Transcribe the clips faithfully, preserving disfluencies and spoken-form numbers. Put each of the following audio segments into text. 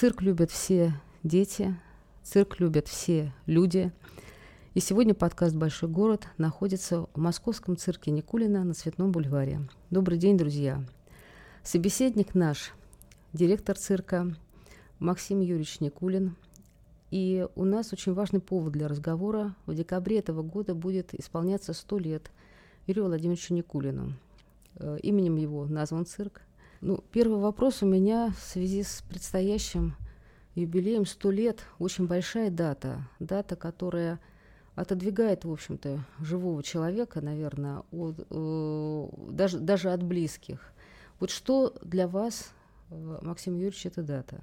Цирк любят все дети, цирк любят все люди. И сегодня подкаст «Большой город» находится в Московском цирке Никулина на Цветном бульваре. Добрый день, друзья! Собеседник наш, директор цирка Максим Юрьевич Никулин. И у нас очень важный повод для разговора. В декабре этого года будет исполняться сто лет Юрию Владимировичу Никулину. Именем его назван цирк. Ну, первый вопрос у меня в связи с предстоящим юбилеем сто лет. Очень большая дата. Дата, которая отодвигает, в общем-то, живого человека, наверное, от, э, даже, даже от близких. Вот что для вас, Максим Юрьевич, эта дата?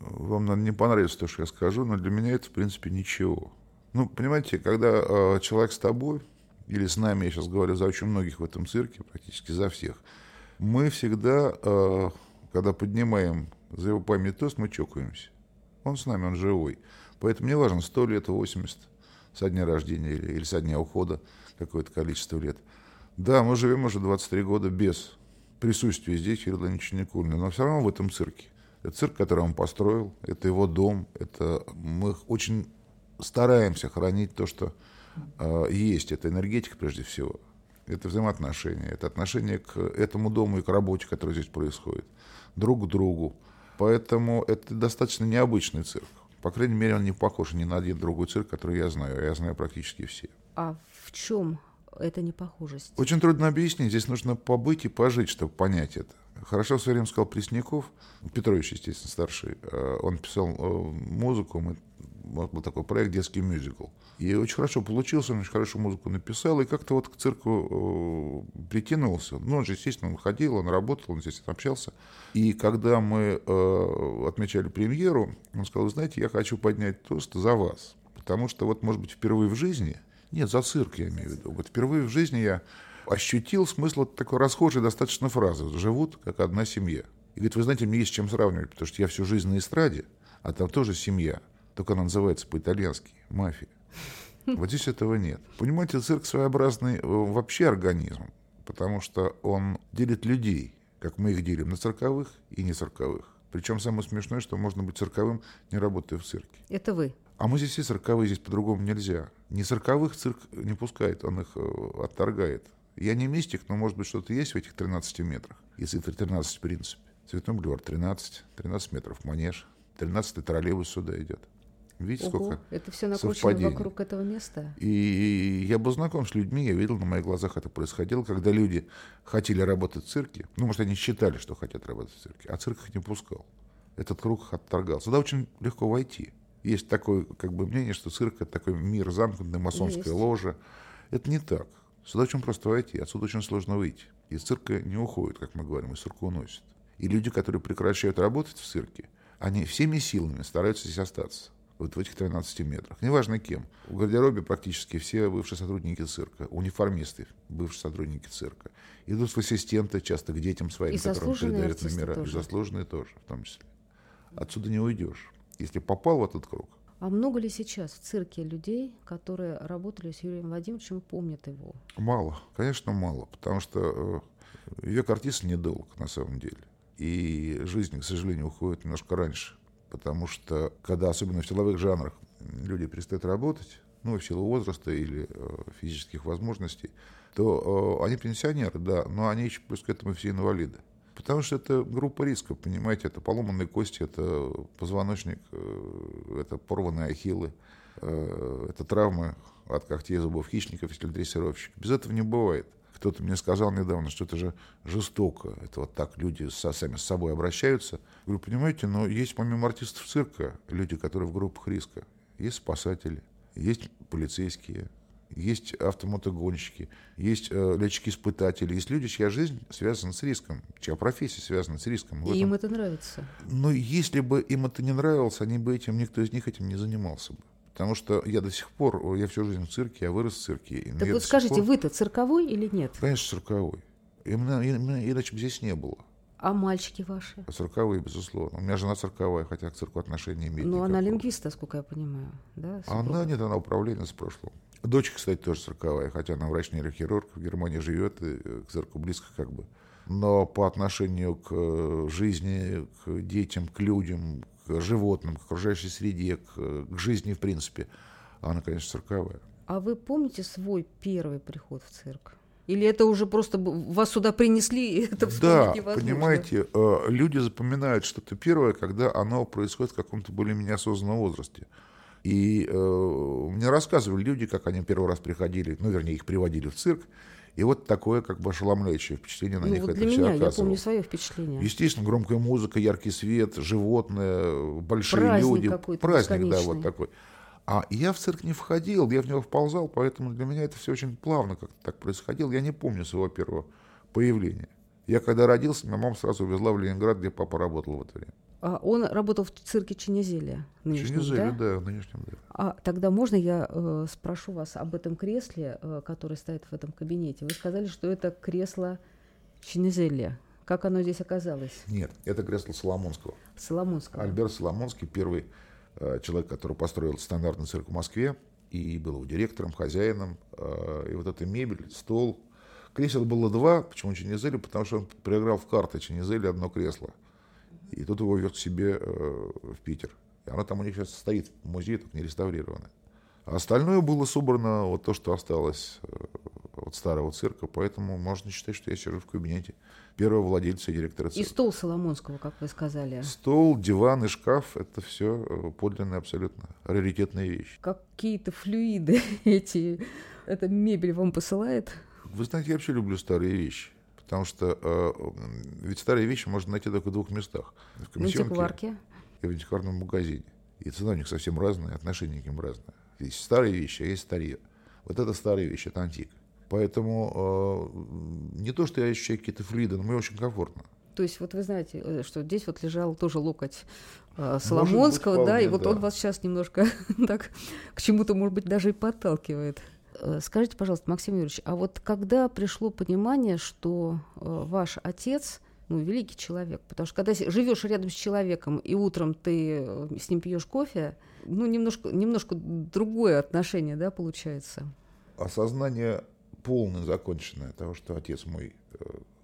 Вам, наверное, не понравится то, что я скажу, но для меня это, в принципе, ничего. Ну, понимаете, когда э, человек с тобой или с нами, я сейчас говорю за очень многих в этом цирке, практически за всех, мы всегда, э, когда поднимаем за его память тост, мы чокаемся. Он с нами, он живой. Поэтому не важно, сто лет, восемьдесят, со дня рождения или, или со дня ухода, какое-то количество лет. Да, мы живем уже двадцать три года без присутствия здесь Юрия Владимировича Никулина, но все равно в этом цирке. Это цирк, который он построил, это его дом, это мы очень стараемся хранить то, что э, есть. Это энергетика, прежде всего, это взаимоотношения, это отношение к этому дому и к работе, которая здесь происходит, друг к другу. Поэтому это достаточно необычный цирк. По крайней мере, он не похож ни на один другой цирк, который я знаю, а я знаю практически все. А в чем это непохожесть? Очень трудно объяснить, здесь нужно побыть и пожить, чтобы понять это. Хорошо в свое время сказал Пресняков, Петрович, естественно, старший. Он писал музыку, мы, был такой проект «Детский мюзикл». И очень хорошо получился, он очень хорошую музыку написал, и как-то вот к цирку притянулся. Ну, он же, естественно, он ходил, он работал, он здесь общался. И когда мы отмечали премьеру, он сказал: знаете, я хочу поднять тост за вас, потому что вот, может быть, впервые в жизни... Нет, за цирк я имею в виду. Вот впервые в жизни я ощутил смысл такой расхожей достаточно фразы. Живут как одна семья. И говорит, вы знаете, мне есть с чем сравнивать, потому что я всю жизнь на эстраде, а там тоже семья. Только она называется по-итальянски «мафия». Вот здесь этого нет. Понимаете, цирк своеобразный вообще организм, потому что он делит людей, как мы их делим, на цирковых и не цирковых. Причем самое смешное, что можно быть цирковым, не работая в цирке. Это вы. А мы здесь все цирковые, здесь по-другому нельзя. Не цирковых цирк не пускает, он их отторгает. Я не мистик, но, может быть, что-то есть в этих тринадцати метрах. И цифра тринадцать в принципе. Цветной бульвар тринадцать, тринадцать метров манеж, тринадцатый троллейбус сюда идет. Видите, ого, сколько это все накручено совпадений вокруг этого места. И я был знаком с людьми, я видел, на моих глазах это происходило, когда люди хотели работать в цирке. Ну, может, они считали, что хотят работать в цирке, а цирк их не пускал. Этот круг их отторгал. Сюда очень легко войти. Есть такое, как бы, мнение, что цирк — это такой мир замкнутый, масонская есть ложа. Это не так. Сюда очень просто войти, отсюда очень сложно выйти. Из цирка не уходят, как мы говорим, из цирка уносят. И люди, которые прекращают работать в цирке, они всеми силами стараются здесь остаться, вот в этих тринадцати метрах. Неважно кем. В гардеробе практически все бывшие сотрудники цирка, униформисты, бывшие сотрудники цирка, идут в ассистенты, часто к детям своим, и которым передают номера. Тоже. И заслуженные тоже, в том числе. Отсюда не уйдешь, если попал в этот круг. А много ли сейчас в цирке людей, которые работали с Юрием Владимировичем и помнят его? Мало, конечно, мало, потому что век артиста недолг, на самом деле. И жизнь, к сожалению, уходит немножко раньше, потому что, когда, особенно в силовых жанрах, люди перестают работать, ну, в силу возраста или э, физических возможностей, то э, они пенсионеры, да, но они еще плюс к этому все инвалиды. Потому что это группа риска, понимаете, это поломанные кости, это позвоночник, это порванные ахиллы, это травмы от когтей и зубов хищников, если дрессировщик. Без этого не бывает. Кто-то мне сказал недавно, что это же жестоко, это вот так люди со, сами с собой обращаются. Я говорю, понимаете, но есть помимо артистов цирка люди, которые в группах риска. Есть спасатели, есть полицейские, есть автомотогонщики, есть э, летчики-испытатели, есть люди, чья жизнь связана с риском, чья профессия связана с риском. И им это нравится. Но если бы им это не нравилось, они бы этим, никто из них этим не занимался бы. Потому что я до сих пор, я всю жизнь в цирке, я вырос в цирке. Так вот скажите, пор... вы-то цирковой или нет? Конечно, цирковой. Именно, именно, иначе бы здесь не было. А мальчики ваши? Цирковые, безусловно. У меня жена цирковая, хотя к цирку отношения имеет. Но никакого. Она лингвист, насколько я понимаю. Да, она нет, она управленец прошлого. Дочка, кстати, тоже цирковая, хотя она врач-нейрохирург, в Германии живет, и к цирку близко как бы. но по отношению к жизни, к детям, к людям, к животным, к окружающей среде, к, к жизни в принципе, она, конечно, цирковая. А вы помните свой первый приход в цирк? Или это уже просто вас сюда принесли, и это вспомнить невозможно? Да, понимаете, люди запоминают что-то первое, когда оно происходит в каком-то более-менее осознанном возрасте. И э, мне рассказывали люди, как они первый раз приходили, ну, вернее, их приводили в цирк, и вот такое как бы ошеломляющее впечатление на ну, них вот это все оказывало. Для меня, я помню свое впечатление. Естественно, громкая музыка, яркий свет, животные, большие праздник люди. Какой-то праздник какой-то. Праздник, да, вот такой. А я в цирк не входил, я в него вползал, поэтому для меня это все очень плавно как-то так происходило. Я не помню своего первого появления. Я когда родился, меня мама сразу увезла в Ленинград, где папа работал в это время. А он работал в цирке Чинизелли. Чинизелли, да? да, в нынешнем, да. А тогда можно я э, спрошу вас об этом кресле, э, которое стоит в этом кабинете? Вы сказали, что это кресло Чинизелли. Как оно здесь оказалось? Нет, это кресло Саламонского. Саламонского. Альберт Саламонский, первый э, человек, который построил стандартный цирк в Москве, и был его директором, хозяином. Э, и вот эта мебель, стол. Кресел было два. Почему Чинизелли? Потому что он проиграл в карты Чинизелли одно кресло. И тут его вез к себе э, в Питер. И оно там у них сейчас стоит в музее, только не реставрированное. А остальное было собрано, вот то, что осталось э, от старого цирка. Поэтому можно считать, что я сижу в кабинете первого владельца и директора цирка. И стол Соломонского, как вы сказали. Стол, диван и шкаф — это все подлинные абсолютно раритетные вещи. Какие-то флюиды эти, эта мебель вам посылает? Вы знаете, я вообще люблю старые вещи. Потому что э, ведь старые вещи можно найти только в двух местах. В антикварке. И в антикварном магазине. И цена у них совсем разная, отношение к ним разное. Есть старые вещи, а есть старье. Вот это старые вещи, это антик. Поэтому э, не то, что я ощущаю какие-то флюиды, но мне очень комфортно. То есть вот вы знаете, что здесь вот лежал тоже локоть э, Соломонского, быть, вполне, да, и вот да. Он вас сейчас немножко так к чему-то, может быть, даже и подталкивает. Скажите, пожалуйста, Максим Юрьевич, а вот когда пришло понимание, что ваш отец, ну, великий человек, потому что когда живешь рядом с человеком, и утром ты с ним пьешь кофе, ну, немножко, немножко другое отношение, да, получается? Осознание полное, законченное того, что отец мой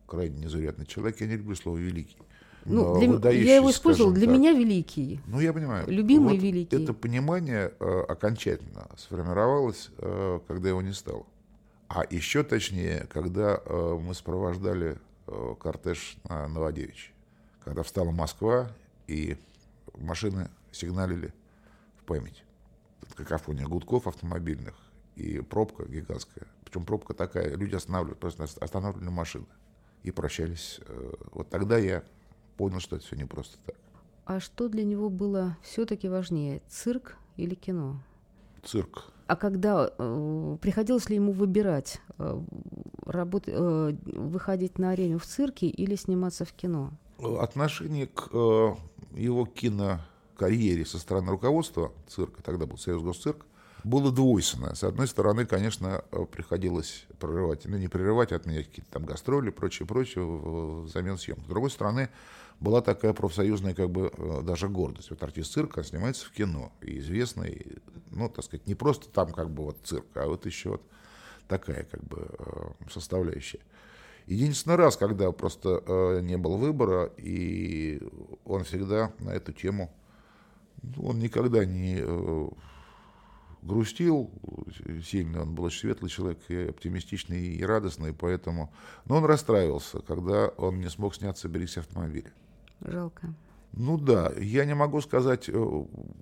крайне незаурядный человек, я не люблю слово «великий». Ну, для, я его использовал, для так. меня великий. Ну, я понимаю. Любимый вот великий. Это понимание э, окончательно сформировалось, э, когда его не стало. А еще точнее, когда э, мы сопровождали э, кортеж на Новодевич. Когда встала Москва, и машины сигналили в память. Какофония гудков автомобильных и пробка гигантская. Причем пробка такая, люди останавливали, просто останавливали машины и прощались. Э, вот тогда я понял, что это все не просто так. А что для него было все-таки важнее, цирк или кино? Цирк. А когда э, приходилось ли ему выбирать, э, работ, э, выходить на арену в цирке или сниматься в кино? Отношение к э, его кинокарьере со стороны руководства цирка, тогда был Союзгосцирк, было двойственное. С одной стороны, конечно, приходилось прерывать, ну не прерывать, а отменять какие-то там гастроли, прочее, прочее, взамен съемок. С другой стороны, была такая профсоюзная как бы даже гордость. Вот артист цирка снимается в кино, и известный, ну, так сказать, не просто там как бы вот цирк, а вот еще вот такая как бы составляющая. Единственный раз, когда просто не было выбора, и он всегда на эту тему, он никогда не... грустил сильно, он был очень светлый человек, и оптимистичный, и радостный, поэтому... Но он расстраивался, когда он не смог сняться «Берегись автомобиля». Жалко. Ну да, я не могу сказать,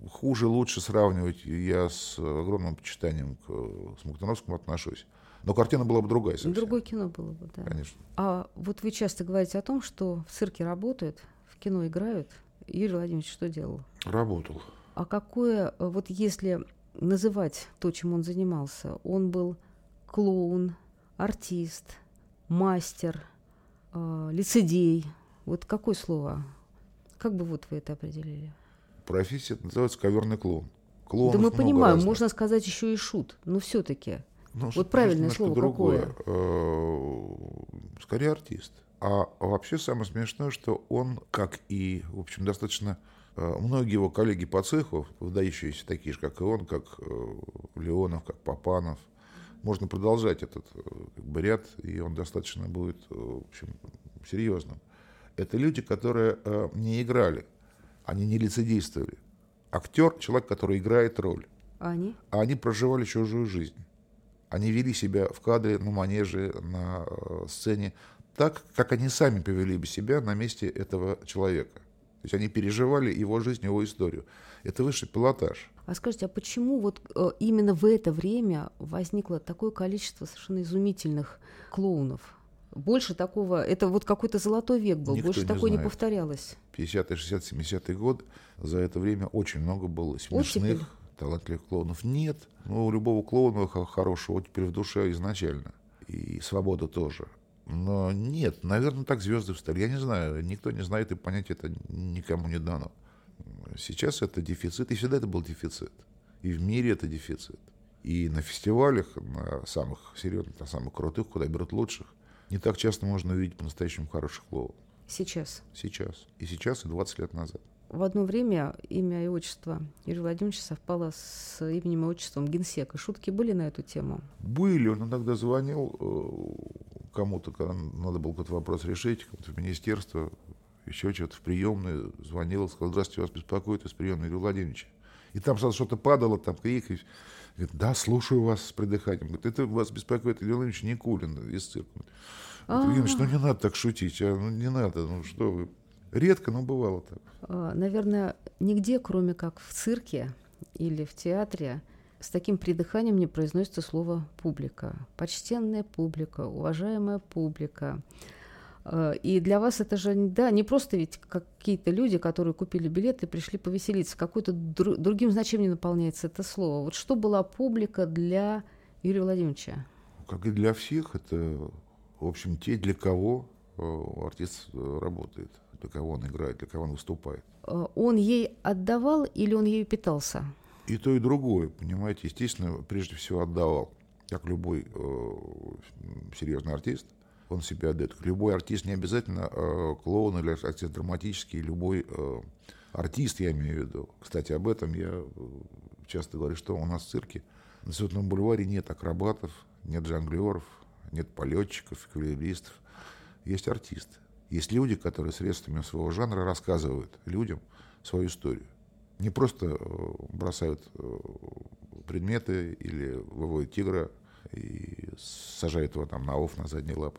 хуже, лучше сравнивать, я с огромным почитанием к Смоктуновскому отношусь. Но картина была бы другая совсем. Другое кино было бы, да. Конечно. А вот вы часто говорите о том, что в цирке работают, в кино играют. Юрий Владимирович что делал? Работал. А какое... Вот если... называть то, чем он занимался. Он был клоун, артист, мастер, э, лицедей. Вот какое слово? Как бы вот вы это определили? Профессия называется коверный клоун. Клоунов да мы понимаем, разных. Можно сказать еще и шут, но все-таки. Ну, вот правильное слово другое. Какое? Скорее артист. А вообще самое смешное, что он, как и, в общем, достаточно... Многие его коллеги по цеху, выдающиеся такие же, как и он, как Леонов, как Папанов, можно продолжать этот как бы, ряд, и он достаточно будет в общем, серьезном. Это люди, которые э, не играли, они не лицедействовали. Актер — человек, который играет роль. А они? А они проживали чужую жизнь. Они вели себя в кадре, на манеже, на э, сцене так, как они сами повели бы себя на месте этого человека. То есть они переживали его жизнь, его историю. Это высший пилотаж. А скажите, а почему вот э, именно в это время возникло такое количество совершенно изумительных клоунов? Больше такого, это вот какой-то золотой век был, никто больше не такой знает. Не повторялось. пятидесятые, шестидесятые, семидесятые годы, за это время очень много было смешных, оттепель. Талантливых клоунов. Нет, ну, у любого клоуна хорошего оттепель в душе изначально, и свобода тоже. Но нет, наверное, так звезды встали. Я не знаю, никто не знает, и понять это никому не дано. Сейчас это дефицит, и всегда это был дефицит. И в мире это дефицит. И на фестивалях, на самых серьезных, на самых крутых, куда берут лучших, не так часто можно увидеть по-настоящему хороших клоунов. Сейчас? Сейчас. И сейчас, и двадцать лет назад. В одно время имя и отчество Юрия Владимировича совпало с именем и отчеством генсека. Шутки были на эту тему? Были. Он иногда звонил кому-то, когда надо было какой-то вопрос решить, кому-то в министерство, еще что-то, в приемную, звонил, сказал: здравствуйте, вас беспокоит из приемной Юрия Владимировича. И там сразу что-то падало, там крик. И... Говорит: да, слушаю вас с придыханием. Говорит: это вас беспокоит Юрий Владимирович Никулин из цирка. Юрий Владимирович, ну не надо так шутить, а, ну не надо, ну что вы. Редко, но бывало так. Наверное, нигде, кроме как в цирке или в театре, с таким придыханием не произносится слово «публика». Почтенная публика, уважаемая публика. И для вас это же, да, не просто ведь какие-то люди, которые купили билеты и пришли повеселиться. Какое-то дру- другим значением наполняется это слово. Вот что была публика для Юрия Владимировича? Как и для всех, это, в общем, те, для кого артист работает. Для кого он играет, для кого он выступает. Он ей отдавал или он ею питался? И то, и другое, понимаете. Естественно, прежде всего отдавал. Как любой э, серьезный артист, он себя отдает. Любой артист, не обязательно э, клоун или артист драматический, любой э, артист, я имею в виду. Кстати, об этом я часто говорю, что у нас в цирке на Цветном бульваре нет акробатов, нет жонглеров, нет полетчиков, кавалеристов. Есть артисты. Есть люди, которые средствами своего жанра рассказывают людям свою историю. Не просто бросают предметы или выводят тигра и сажают его там на ов, на задние лапы.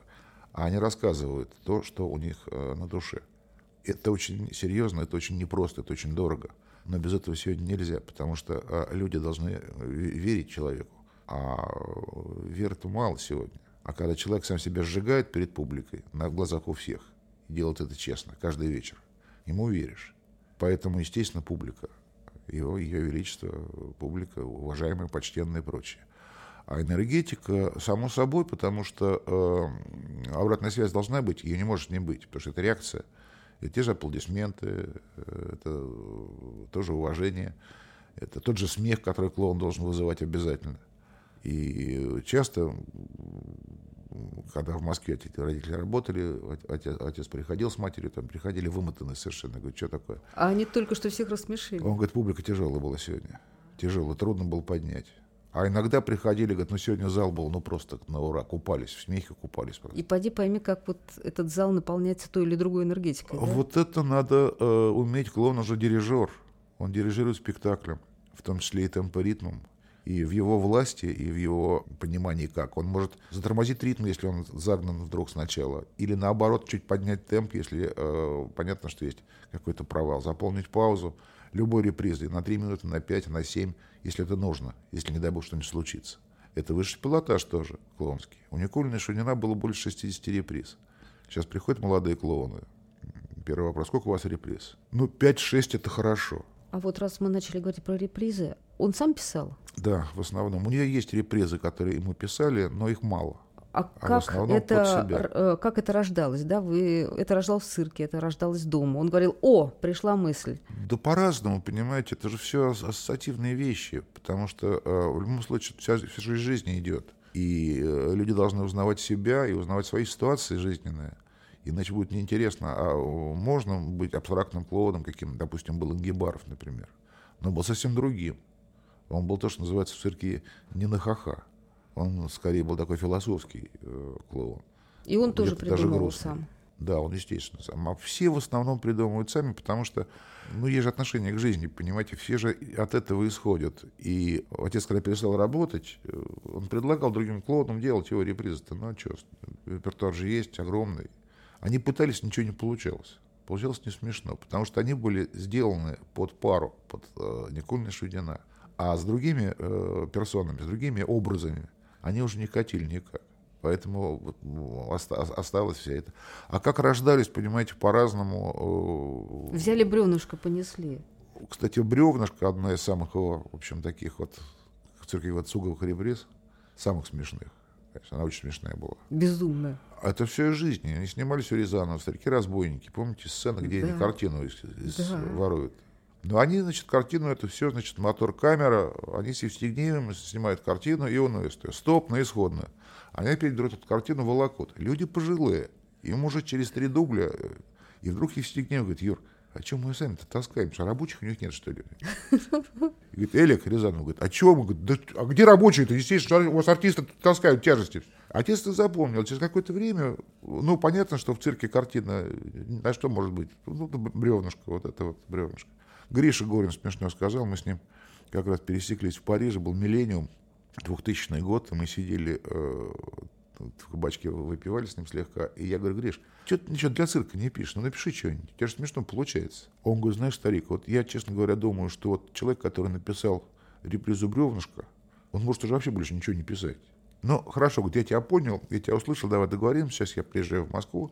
А они рассказывают то, что у них на душе. Это очень серьезно, это очень непросто, это очень дорого. Но без этого сегодня нельзя, потому что люди должны верить человеку. А веры-то мало сегодня. А когда человек сам себя сжигает перед публикой, на глазах у всех, делает это честно, каждый вечер, ему веришь. Поэтому, естественно, публика, его, ее величество, публика, уважаемые, почтенные и прочее. А энергетика, само собой, потому что э, обратная связь должна быть, ее не может не быть, потому что это реакция. Это те же аплодисменты, это тоже уважение, это тот же смех, который клоун должен вызывать обязательно. И часто, когда в Москве родители работали, отец, отец приходил с матерью, там приходили вымотанные совершенно. Говорит: что такое? А они только что всех рассмешили. Он говорит: публика тяжелая была сегодня. Тяжелая, трудно было поднять. А иногда приходили, говорят: ну сегодня зал был, ну просто на ура, купались, в смехе купались. Правда. И поди пойми, как вот этот зал наполняется той или другой энергетикой. Да? Вот это надо э, уметь. Клоун уже дирижер. Он дирижирует спектаклем, в том числе и темпоритмом. И в его власти, и в его понимании как. Он может затормозить ритм, если он загнан вдруг сначала. Или наоборот, чуть поднять темп, если э, понятно, что есть какой-то провал. Заполнить паузу любой репризой на три минуты, на пять, на семь, если это нужно. Если, не дай бог, что-нибудь случится. Это высший пилотаж тоже клоунский. У Никулина и Шуйдина было больше шестьдесят реприз. Сейчас приходят молодые клоуны. Первый вопрос: сколько у вас реприз? Ну, пять-шесть это хорошо. А вот раз мы начали говорить про репризы, он сам писал? Да, в основном. У нее есть репризы, которые ему писали, но их мало. А, а как, это, как это рождалось? Да? Вы, это рождалось в цирке, это рождалось дома. Он говорил: о, пришла мысль. Да по-разному, понимаете, это же все ассоциативные вещи, потому что в любом случае вся, вся жизнь идет. И люди должны узнавать себя и узнавать свои ситуации жизненные. Иначе будет неинтересно. А можно быть абстрактным клоуном каким, допустим, был Енгибаров, например. Но был совсем другим. Он был то, что называется в цирке не на ха-ха. Он скорее был такой философский э, клоун. И он тоже придумал сам. Да, он, естественно, сам. А все в основном придумывают сами, потому что, ну, есть же отношение к жизни, понимаете, все же от этого исходят. И отец, когда перестал работать, он предлагал другим клоунам делать его репризы-то. Ну, а что, репертуар же есть огромный. Они пытались, ничего не получалось. Получалось не смешно, потому что они были сделаны под пару, под э, Никулина Шуйдина. А с другими э, персонами, с другими образами они уже не катили никак. Поэтому осталось все это. А как рождались, понимаете, по-разному. Взяли бревнышко, понесли. Кстати, бревнышко — одна из самых его, в общем, таких вот в цирке его цуговых реприз, самых смешных. Она очень смешная была. Безумная. Это все из жизни. Они снимались у Рязанова, «Старики-разбойники». Помните сцены, где да. они картину из, из да. воруют? Но они, значит, картину, это все, значит, мотор, камера, они с Евстигнеевым снимают картину, и он увез ее. Стоп, на исходную. Они опять берут эту картину, волокут. Люди пожилые, им уже через три дубля. И вдруг Евстигнеев говорит: Юр, а чего мы сами-то таскаемся? А рабочих у них нет, что ли? Говорит, Элик Рязанов, говорит, а чего? Мы? Да, а где рабочие-то? Естественно, у вас артисты таскают тяжести. Отец-то запомнил. Через какое-то время, ну, понятно, что в цирке картина, а что может быть? Ну, бревнышко, вот это вот бревнышко. Гриша Горин смешно сказал, мы с ним как раз пересеклись в Париже, был миллениум, двухтысячный год, и мы сидели э, в кабачке, выпивали с ним слегка, и я говорю: Гриш, что ты ничего для цирка не пишешь, ну напиши что-нибудь, у тебя же смешно получается. Он говорит: знаешь, старик, вот я, честно говоря, думаю, что вот человек, который написал репризу «Бревнышко», он может уже вообще больше ничего не писать. Ну, хорошо, говорит, я тебя понял, я тебя услышал, давай договоримся, сейчас я приезжаю в Москву,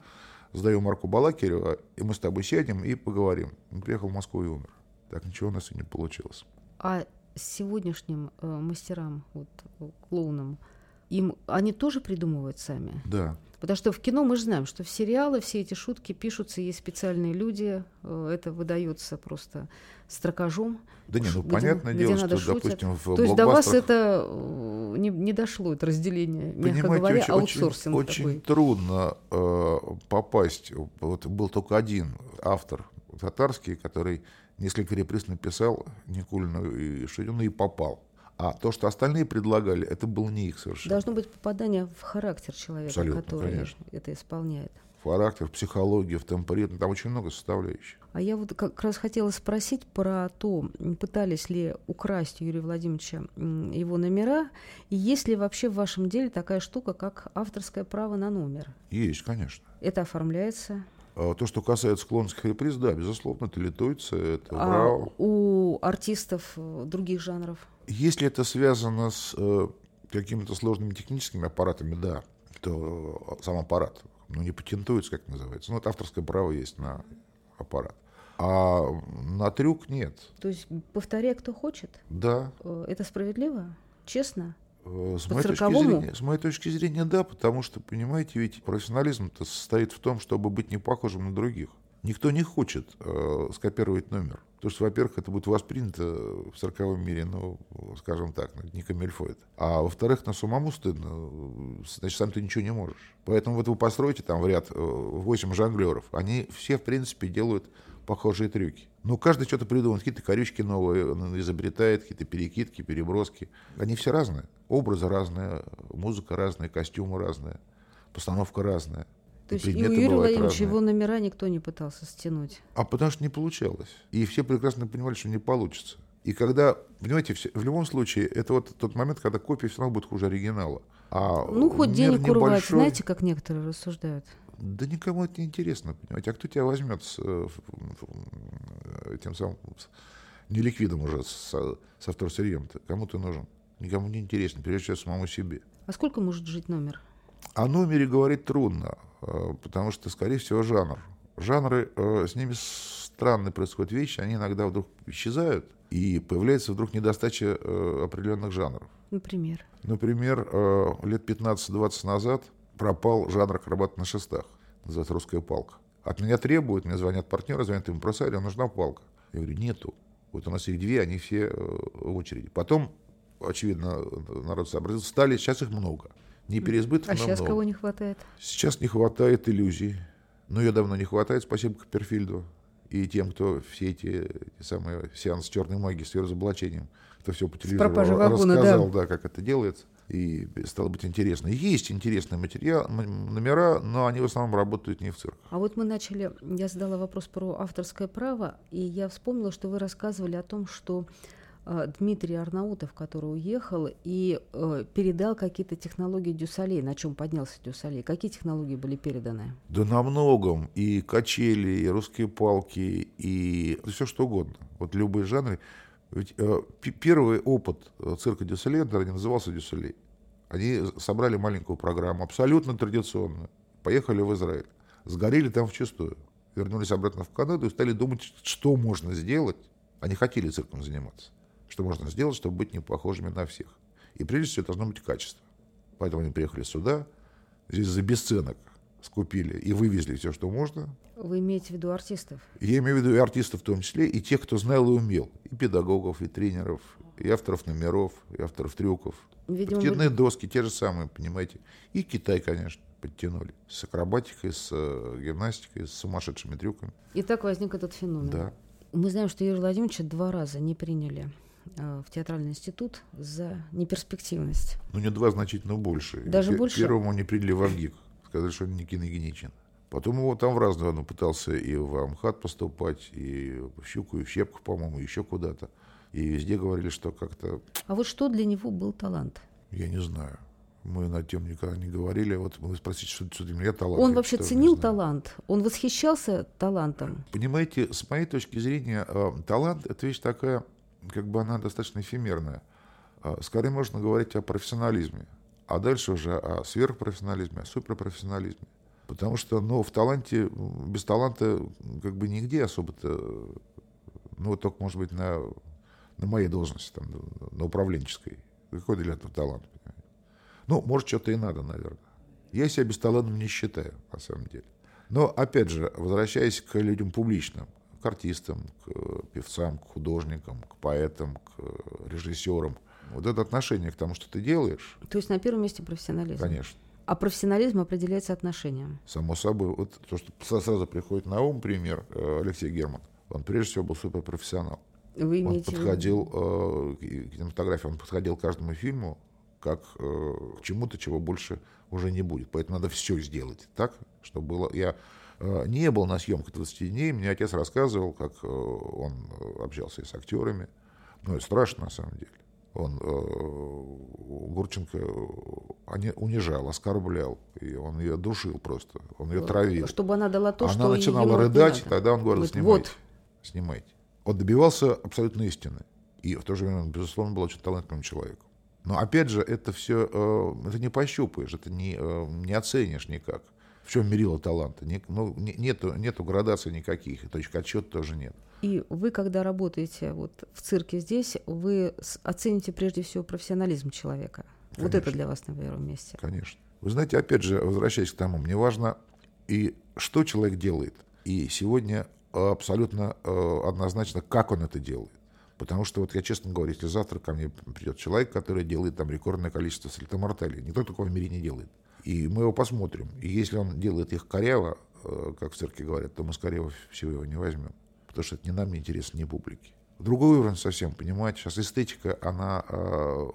сдаю Марку Балакиреву, и мы с тобой сядем и поговорим. Он приехал в Москву и умер. Так ничего у нас и не получилось. А сегодняшним э, мастерам, вот, клоунам, им они тоже придумывают сами? Да. Потому что в кино мы же знаем, что в сериалы все эти шутки пишутся, есть специальные люди, э, это выдается просто строкажом. Да нет, ну где, понятное где дело, где что, допустим, в блокбастерах... То есть до вас это не, не дошло, это разделение, мягко понимаете, говоря, очень, аутсорсинг очень такой. Очень трудно э, попасть. Вот был только один автор татарский, который... несколько реприз написал Никулину и Шуйдину и попал. А то, что остальные предлагали, это было не их совершенно. Должно быть попадание в характер человека, абсолютно, который конечно. Это исполняет. В характер, в психологию, в темперамент, там очень много составляющих. А я вот как раз хотела спросить про то, пытались ли украсть у Юрия Владимировича его номера, и есть ли вообще в вашем деле такая штука, как авторское право на номер? Есть, конечно. Это оформляется... То, что касается клоунских реприз, да, безусловно, это литовцы, это брау. А у артистов других жанров? Если это связано с э, какими-то сложными техническими аппаратами, да, то сам аппарат, ну, не патентуется, как называется. Ну, это авторское право есть на аппарат. А на трюк нет. То есть, повторяй, кто хочет? Да. Это справедливо? Честно? С моей, точки зрения, с моей точки зрения, да, потому что, понимаете, ведь профессионализм-то состоит в том, чтобы быть не похожим на других. Никто не хочет э, скопировать номер, потому что, во-первых, это будет воспринято в цирковом мире, ну, скажем так, не камильфо это. А во-вторых, ну, самому стыдно, значит, сам ты ничего не можешь. Поэтому вот вы построите там в ряд восемь жонглеров, они все, в принципе, делают похожие трюки. Но каждый что-то придумывает, какие-то корючки новые изобретает, какие-то перекидки, переброски. Они все разные. Образы разные, музыка разная, костюмы разные, постановка разная. То есть и, и у Юрия Владимировича его номера никто не пытался стянуть? А потому что не получалось. И все прекрасно понимали, что не получится. И когда, понимаете, в любом случае, это вот тот момент, когда копия все равно будет хуже оригинала. А ну, хоть денег урвать, знаете, как некоторые рассуждают? Да никому это не интересно, понимаете. А кто тебя возьмет с тем самым неликвидом уже, с, с авторсырьем-то? Кому ты нужен? Никому не интересно, прежде всего самому себе. А сколько может жить номер? О номере говорить трудно, потому что, скорее всего, жанр. Жанры, с ними странные происходят вещи, они иногда вдруг исчезают, и появляется вдруг недостача определенных жанров. Например? Например, лет пятнадцать-двадцать назад пропал жанр «Акробат на шестах», называется «Русская палка». От меня требуют, мне звонят партнеры, звонят им импресарио, нужна палка. Я говорю, нету. Вот у нас их две, они все в очереди. Потом, очевидно, народ сообразил, стали, сейчас их много. Не переизбыток, а но много. А сейчас кого не хватает? Сейчас не хватает иллюзий. Но ее давно не хватает, спасибо Копперфильду. и тем, кто все эти, эти самые сеансы черной магии с ее разоблачением, кто все по телевизору вагона, рассказал, да. да, как это делается. И стало быть интересно. Есть интересные материалы, номера, но они в основном работают не в цирках. А вот мы начали, я задала вопрос про авторское право, и я вспомнила, что вы рассказывали о том, что э, Дмитрий Арнаутов, который уехал и э, передал какие-то технологии Дю Солей, на чем поднялся Дю Солей. Какие технологии были переданы? Да на многом. И качели, и русские палки, и все что угодно. Вот любые жанры. Ведь э, п- первый опыт цирка Дю Солей, который не назывался Дю Солей, они собрали маленькую программу, абсолютно традиционную, поехали в Израиль, сгорели там вчистую, вернулись обратно в Канаду и стали думать, что можно сделать, они хотели цирком заниматься, что можно сделать, чтобы быть не похожими на всех. И прежде всего должно быть качество. Поэтому они приехали сюда, здесь за бесценок скупили и вывезли все, что можно. Вы имеете в виду артистов? Я имею в виду и артистов в том числе, и тех, кто знал и умел. И педагогов, и тренеров, и авторов номеров, и авторов трюков. Видимо, подкидные вы... доски, те же самые, понимаете. И Китай, конечно, подтянули. С акробатикой, с гимнастикой, с сумасшедшими трюками. И так возник этот феномен. Да. Мы знаем, что Юрия Владимировича два раза не приняли в театральный институт за неперспективность. Ну, не два, значительно больше. Даже П- больше? Первому не приняли в АРГИК. Сказали, что он не киногеничен. Потом его там в разные, он пытался и в Амхат поступать, и в Щуку, и в Щепку, по-моему, еще куда-то. И везде говорили, что как-то... А вот что для него был талант? Я не знаю. Мы над тем никогда не говорили. Вот вы спросите, что для меня талант. Он я вообще ценил талант? Он восхищался талантом? Понимаете, с моей точки зрения, талант — это вещь такая, как бы она достаточно эфемерная. Скорее можно говорить о профессионализме. А дальше уже о сверхпрофессионализме, о суперпрофессионализме. Потому что, ну, в таланте, без таланта как бы нигде особо-то, ну, только, может быть, на, на моей должности, там, на управленческой. Какой для этого талант? Ну, может, что-то и надо, наверное. Я себя бесталантным не считаю, на самом деле. Но, опять же, возвращаясь к людям публичным, к артистам, к певцам, к художникам, к поэтам, к режиссерам, вот это отношение к тому, что ты делаешь. То есть на первом месте профессионализм. Конечно. А профессионализм определяется отношением. Само собой. Вот то, что сразу приходит на ум, пример, Алексей Герман. Он прежде всего был суперпрофессионал. Вы имеете в виду? Он подходил э, к кинематографии, он подходил к каждому фильму как э, к чему-то, чего больше уже не будет. Поэтому надо все сделать так, чтобы было... Я э, не был на съемках двадцать дней, мне отец рассказывал, как э, он общался и с актерами. Ну, это страшно, на самом деле. Он э, Гурченко унижал, оскорблял, и он ее душил просто, он ее вот, травил. Чтобы она дала то, она что начинала рыдать, и тогда он говорил: снимайте, вот. снимайте. Он добивался абсолютной истины, и в то же время он, безусловно, был очень талантливым человеком. Но опять же, это все, э, это не пощупаешь, это не, э, не оценишь никак. В чем мерило таланта? Не, ну, не, нету, нету градаций никаких, и точек отсчета тоже нет. И вы, когда работаете вот в цирке здесь, вы оцените прежде всего профессионализм человека. Конечно. Вот это для вас на первом месте. Конечно. Вы знаете, опять же, возвращаясь к тому, мне важно и что человек делает. И сегодня абсолютно однозначно, как он это делает. Потому что, вот я честно говорю, если завтра ко мне придет человек, который делает там рекордное количество сальто-мортале, никто такого в мире не делает. И мы его посмотрим. И если он делает их коряво, как в цирке говорят, то мы с коряво всего его не возьмем. Потому что это не нам не интересно, не публике. Другой уровень совсем, понимаете, сейчас эстетика, она э,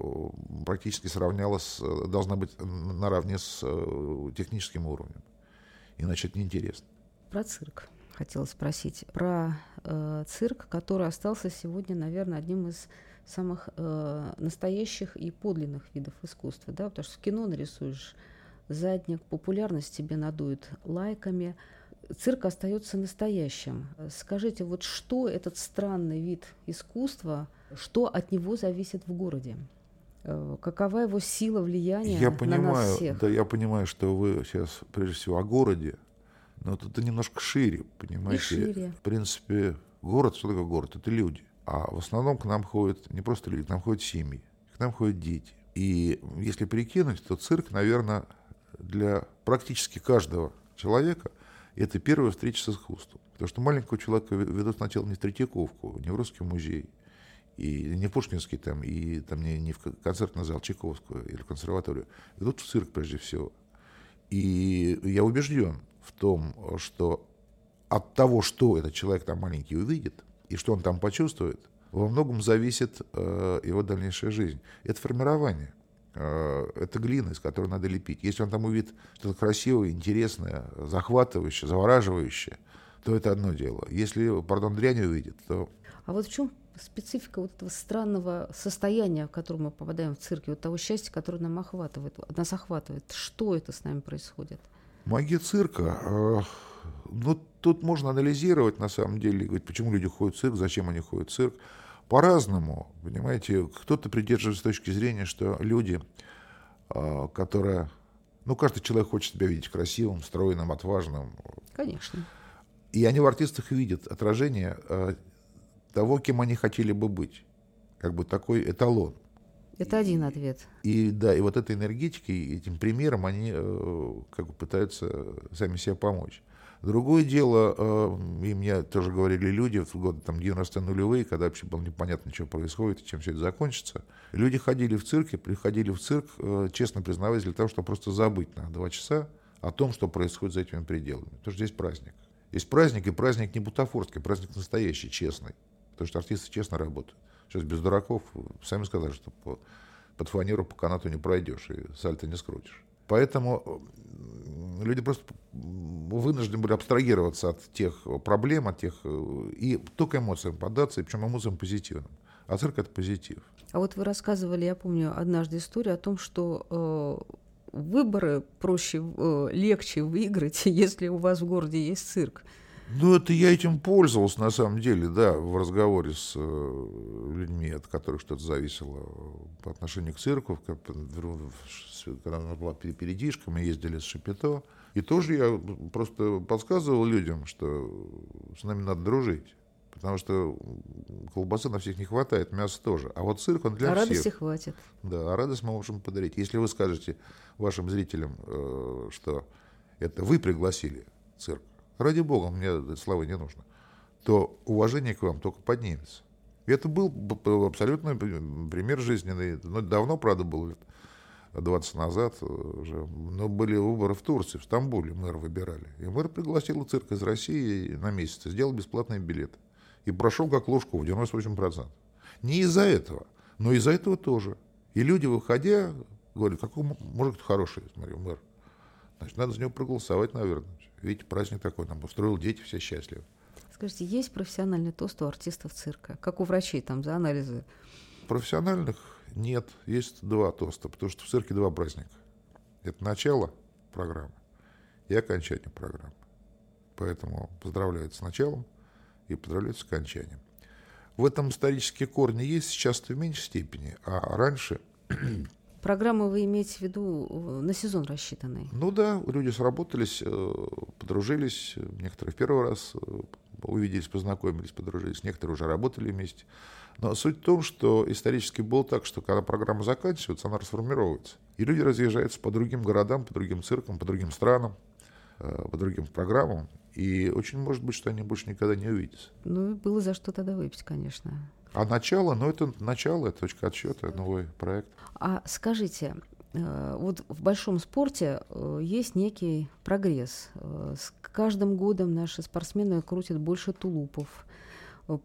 практически сравнялась, должна быть наравне с э, техническим уровнем. Иначе это неинтересно. Про цирк хотела спросить. Про э, цирк, который остался сегодня, наверное, одним из самых э, настоящих и подлинных видов искусства. Да? Потому что в кино нарисуешь задник, популярность тебе надует лайками. Цирк остается настоящим. Скажите, вот что этот странный вид искусства, что от него зависит в городе? Какова его сила влияния я на понимаю, нас всех? Да, я понимаю, что вы сейчас прежде всего о городе, но это немножко шире, понимаете? Шире. В принципе, город, что такое город? Это люди. А в основном к нам ходят не просто люди, к нам ходят семьи, к нам ходят дети. И если прикинуть, то цирк, наверное, для практически каждого человека это первая встреча с искусством. Потому что маленького человека ведут сначала не в Третьяковку, не в Русский музей, и не в Пушкинский, там, и там, не, не в концертный зал Чайковского или консерваторию. Ведут в цирк прежде всего. И я убежден в том, что от того, что этот человек там маленький увидит и что он там почувствует, во многом зависит э, его дальнейшая жизнь. Это формирование. Э, это глина, из которой надо лепить. Если он там увидит что-то красивое, интересное, захватывающее, завораживающее, то это одно дело. Если, пардон, дрянь увидит, то... А вот в чем специфика вот этого странного состояния, в котором мы попадаем в цирке, вот того счастья, которое нам охватывает, нас охватывает? Что это с нами происходит? Магия цирка... Э... Ну, тут можно анализировать, на самом деле, говорить, почему люди ходят в цирк, зачем они ходят в цирк. По-разному, понимаете, кто-то придерживается точки зрения, что люди, которые... Ну, каждый человек хочет себя видеть красивым, стройным, отважным. Конечно. И они в артистах видят отражение того, кем они хотели бы быть. Как бы такой эталон. Это один ответ. И, и да, и вот этой энергетикой, этим примером они как бы пытаются сами себе помочь. Другое дело, и мне тоже говорили люди в годы там, девяностые нулевые, когда вообще было непонятно, что происходит и чем все это закончится. Люди ходили в цирк, приходили в цирк, честно признаваясь, для того, чтобы просто забыть на два часа о том, что происходит за этими пределами. Потому что здесь праздник. Здесь праздник, и праздник не бутафорский, праздник настоящий, честный. Потому что артисты честно работают. Сейчас без дураков, сами сказали, что по, под фанеру по канату не пройдешь и сальто не скрутишь. Поэтому люди просто вынуждены были абстрагироваться от тех проблем, от тех и только эмоциям поддаться, и причем эмоциям позитивным. А цирк — это позитив. А вот вы рассказывали, я помню, однажды историю о том, что э, выборы проще, э, легче выиграть, если у вас в городе есть цирк. Ну, это я этим пользовался, на самом деле, да, в разговоре с людьми, от которых что-то зависело по отношению к цирку. Когда у нас была передишка, мы ездили с Шапито. И тоже я просто подсказывал людям, что с нами надо дружить. Потому что колбасы на всех не хватает, мяса тоже. А вот цирк, он для а всех. А радости хватит. Да, а радость мы можем подарить. Если вы скажете вашим зрителям, что это вы пригласили цирк, ради бога, мне славы не нужно, то уважение к вам только поднимется. Это был абсолютный пример жизненный. Ну, давно, правда, было лет двадцать назад уже. Но были выборы в Турции, в Стамбуле мэра выбирали. И мэр пригласил цирк из России на месяц, сделал бесплатные билеты. И прошел как ложку в девяносто восемь процентов. Не из-за этого, но из-за этого тоже. И люди, выходя, говорят, какой мужик-то хороший, смотри, мэр. Значит, надо за него проголосовать, наверное. Видите, праздник такой нам устроил, дети все счастливы. Скажите, есть профессиональный тост у артистов цирка? Как у врачей там за анализы? Профессиональных нет. Есть два тоста, потому что в цирке два праздника. Это начало программы и окончание программы. Поэтому поздравляют с началом и поздравляют с окончанием. В этом исторические корни есть, сейчас в меньшей степени, а раньше... Программы вы имеете в виду на сезон рассчитанные? Ну да, люди сработались, подружились. Некоторые в первый раз увиделись, познакомились, подружились. Некоторые уже работали вместе. Но суть в том, что исторически было так, что когда программа заканчивается, она расформировывается. И люди разъезжаются по другим городам, по другим циркам, по другим странам, по другим программам. И очень может быть, что они больше никогда не увидятся. Ну и было за что тогда выпить, конечно. А начало, ну это начало, это точка отсчета, новый проект. А скажите, вот в большом спорте есть некий прогресс. С каждым годом наши спортсмены крутят больше тулупов,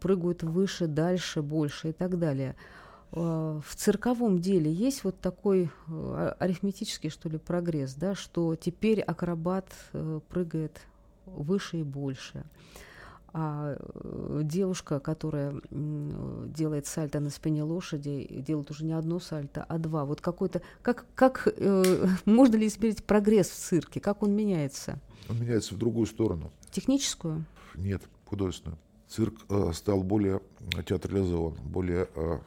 прыгают выше, дальше, больше и так далее. В цирковом деле есть вот такой арифметический, что ли, прогресс, да, что теперь акробат прыгает выше и больше. А девушка, которая делает сальто на спине лошади, делает уже не одно сальто, а два. Вот какой-то... Как, как э, можно ли измерить прогресс в цирке? Как он меняется? Он меняется в другую сторону. Техническую? Нет, художественную. Цирк э, стал более театрализован, более э,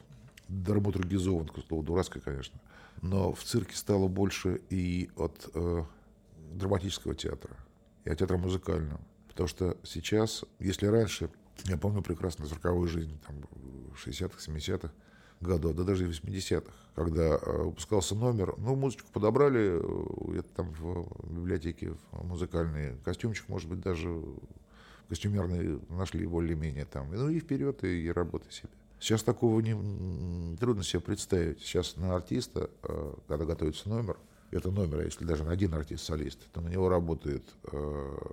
драматургизован, к слову, дурацкое, конечно. Но в цирке стало больше и от э, драматического театра, и от театра музыкального. Потому что сейчас, если раньше, я помню прекрасно цирковую жизнь там, шестидесятых, семидесятых годов, да даже и восьмидесятых, когда выпускался номер, ну, музычку подобрали, это там в библиотеке музыкальный костюмчик, может быть, даже костюмерный нашли более-менее там. Ну и вперед, и, и работай себе. Сейчас такого не, трудно себе представить. Сейчас на артиста, когда готовится номер, это номер, если даже на один артист-солист, то на него работает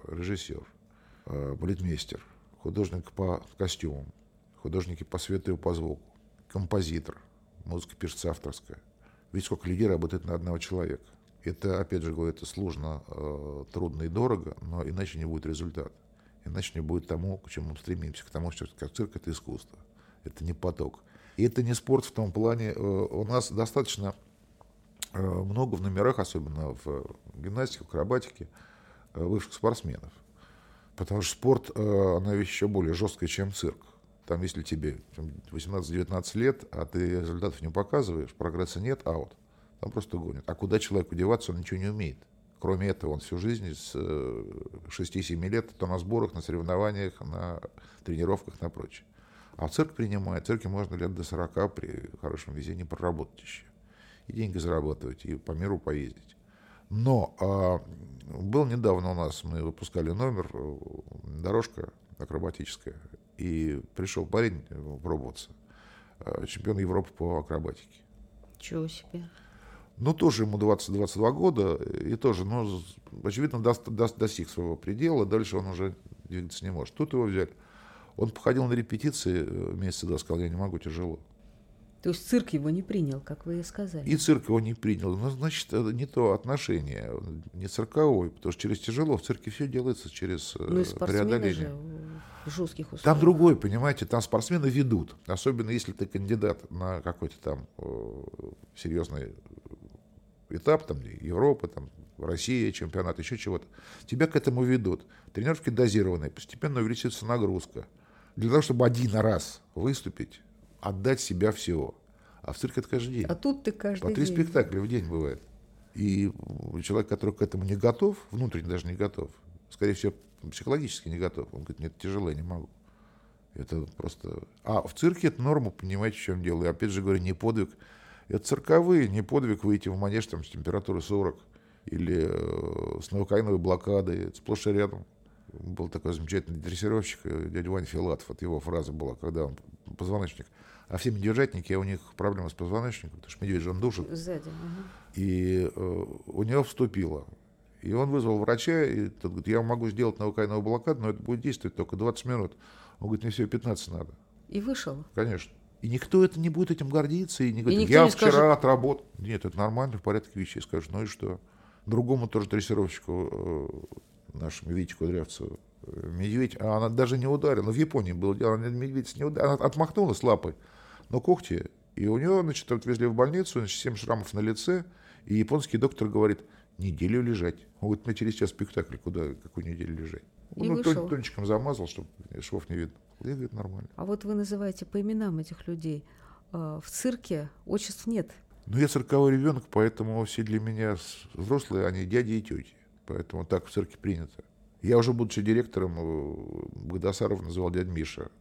режиссер. балетмейстер, художник по костюмам, художники по свету и по звуку, композитор, музыка пишется авторская. Видите, сколько людей работает на одного человека. Это, опять же говорю, это сложно, трудно и дорого, но иначе не будет результата. Иначе не будет тому, к чему мы стремимся, к тому, что цирк — это искусство, это не поток. И это не спорт в том плане. У нас достаточно много в номерах, особенно в гимнастике, в акробатике, бывших спортсменов. Потому что спорт, она вещь еще более жесткая, чем цирк. Там, если тебе восемнадцать-девятнадцать лет, а ты результатов не показываешь, прогресса нет, аут. Там просто гонят. А куда человеку деваться, он ничего не умеет. Кроме этого, он всю жизнь с шести-семи лет то на сборах, на соревнованиях, на тренировках, на прочее. А в цирк принимает. В цирке можно лет до сорока при хорошем везении проработать еще. И деньги зарабатывать, и по миру поездить. Но а, был недавно у нас, мы выпускали номер, дорожка акробатическая. И пришел парень пробоваться. Чемпион Европы по акробатике. Чего себе. Ну, тоже ему двадцать-двадцать два года. И тоже, ну, очевидно, до, до, достиг своего предела. Дальше он уже двигаться не может. Тут его взяли. Он походил на репетиции месяца два, сказал, я не могу, тяжело. То есть цирк его не принял, как вы и сказали. И цирк его не принял. Ну, значит, не то отношение, не цирковое, потому что через тяжело в цирке все делается через ну, и преодоление. Же в жестких условиях. Там другое, понимаете, там спортсмены ведут, особенно если ты кандидат на какой-то там серьезный этап, там Европа, там Россия, чемпионат, еще чего-то. Тебя к этому ведут. Тренировки дозированные, постепенно увеличивается нагрузка. Для того, чтобы один раз выступить, отдать себя всего. А в цирке это каждый день. А тут ты каждый день. По три день. спектакля в день бывает. И человек, который к этому не готов, внутренне даже не готов, скорее всего, психологически не готов. Он говорит, нет, тяжело, я не могу. Это просто... А в цирке это норма, понимаете, в чем дело. И опять же говорю, не подвиг. Это цирковые, не подвиг выйти в манеж там, с температурой сорок. Или э, с новокаиновой блокадой. Сплошь и рядом. Был такой замечательный дрессировщик, дядя Вань Филатов. Вот его фраза была, когда он позвоночник. А все медвежатники, у них проблемы с позвоночником, потому что медведь же он душит. Сзади. Угу. И э, у него вступило. И он вызвал врача, и тот говорит, я могу сделать новокаиновую блокаду, но это будет действовать только двадцать минут. Он говорит, мне всего пятнадцать надо. И вышел? Конечно. И никто это не будет этим гордиться. И не говорит, и я не вчера скажет... отработал. Нет, это нормально, в порядке вещей. Скажешь, ну и что? Другому тоже дрессировщику, нашему Вите Кудрявцеву, медведь, а она даже не ударила. В Японии было дело, она медведь не ударила. Она отмахнулась лапой, но когти. И у нее, значит, отвезли в больницу, значит, семь шрамов на лице. И японский доктор говорит, неделю лежать. Он говорит, мне через час спектакль, куда, какую неделю лежать. И ну, вышел. Тончиком замазал, чтобы швов не видно. И говорит, нормально. А вот вы называете по именам этих людей. В цирке отчеств нет. Ну, я цирковой ребенок, поэтому все для меня взрослые, они дяди и тети. Поэтому так в цирке принято. Я уже, будучи директором, Багдасаров называл дядь Миша.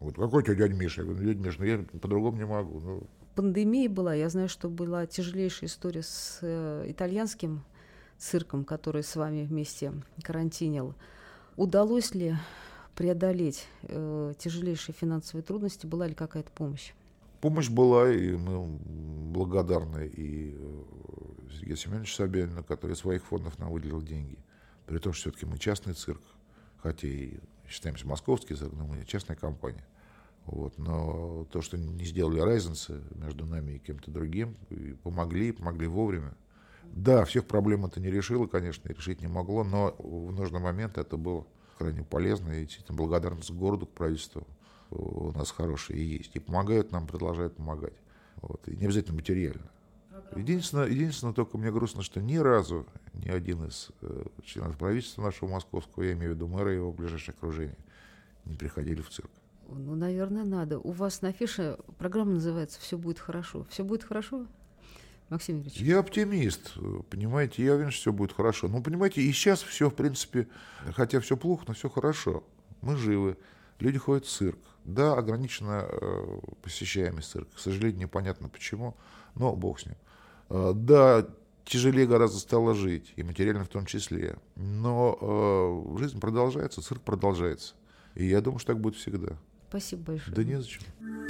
Вот какой тебе дядь Миша? Я говорю, дядь Миша, ну я по-другому не могу. Ну. Пандемия была, я знаю, что была тяжелейшая история с э, итальянским цирком, который с вами вместе карантинил. Удалось ли преодолеть э, тяжелейшие финансовые трудности? Была ли какая-то помощь? Помощь была, и мы благодарны и Сергею Семеновичу Собянину, который из своих фондов нам выделил деньги. При том, что все-таки мы частный цирк, хотя и считаемся московский цирк, но мы частная компания. Вот. Но то, что не сделали разницы между нами и кем-то другим, и помогли, помогли вовремя. Да, всех проблем это не решило, конечно, решить не могло, но в нужный момент это было крайне полезно, и действительно благодарность городу, к правительству. У нас хорошие есть. И помогают нам, продолжают помогать. Вот. И не обязательно материально. Единственное, единственное, только мне грустно, что ни разу ни один из э, членов правительства нашего московского, я имею в виду мэра и его ближайшее окружение, не приходили в цирк. Ну, наверное, надо. У вас на афише программа называется «Все будет хорошо». Все будет хорошо, Максим Юрьевич? Я оптимист, понимаете. Я уверен, что все будет хорошо. Ну, понимаете, и сейчас все, в принципе, хотя все плохо, но все хорошо. Мы живы. Люди ходят в цирк. Да, ограничена э, посещаемость цирка. К сожалению, непонятно почему, но бог с ним. Э, да, тяжелее гораздо стало жить, и материально в том числе. Но э, жизнь продолжается, цирк продолжается. И я думаю, что так будет всегда. Спасибо большое. Да не зачем.